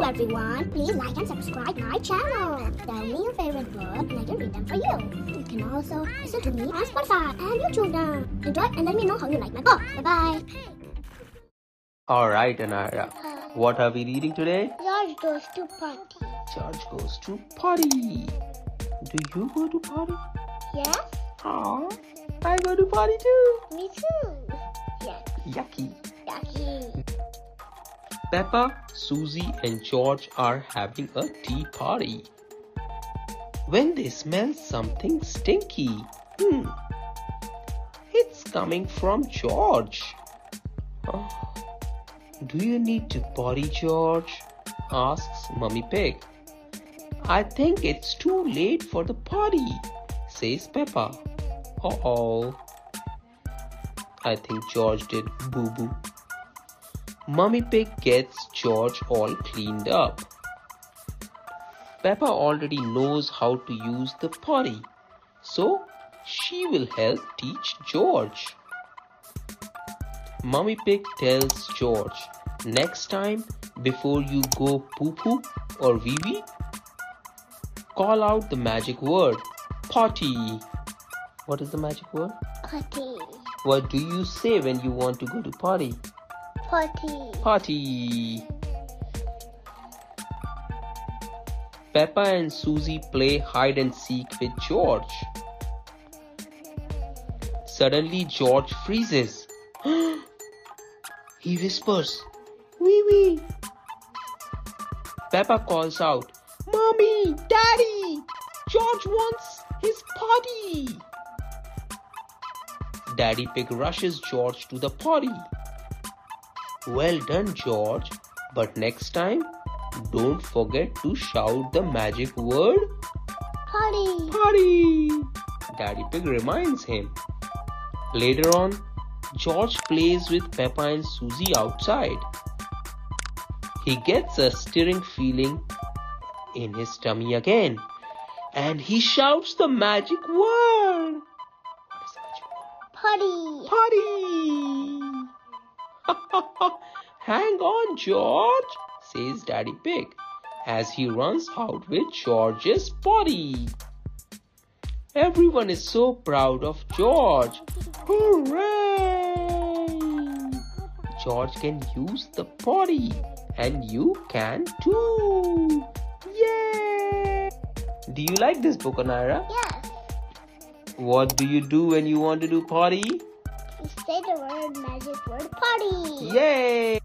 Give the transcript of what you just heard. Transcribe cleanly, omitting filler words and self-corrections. Hello everyone, please like and subscribe my channel. Tell me your favorite book and I can read them for you. You can also listen to me on Spotify and YouTube now. Enjoy and let me know how you like my book. Bye-bye. Alright Anayra, what are we reading today? George goes to party. George goes to party. Do you go to party? Yes. Aww, I go to party too. Me too. Yes. Yucky. Yucky. Peppa, Susie and George are having a tea party when they smell something stinky. It's coming from George. Oh. Do you need to potty, George? Asks Mummy Pig. I think it's too late for the party, says Peppa. Uh-oh. I think George did boo-boo. Mummy Pig gets George all cleaned up. Peppa already knows how to use the potty, so she will help teach George. Mummy Pig tells George, next time before you go poo-poo or wee-wee, call out the magic word, potty. What is the magic word? Potty. What do you say when you want to go to potty? Potty. Potty. Peppa and Susie play hide and seek with George. Suddenly George freezes. He whispers, wee wee. Peppa calls out, Mommy, Daddy, George wants his potty. Daddy Pig rushes George to the potty. Well done, George, but next time, don't forget to shout the magic word, potty. Potty. Daddy Pig reminds him. Later on, George plays with Peppa and Susie outside. He gets a stirring feeling in his tummy again, and he shouts the magic word. What is the magic word? Potty. Potty. Hang on, George, says Daddy Pig, as he runs out with George's potty. Everyone is so proud of George. Hooray! George can use the potty, and you can too. Yay! Do you like this book, Anayra? Yes. What do you do when you want to do potty? Say the word, magic word, potty! Yay!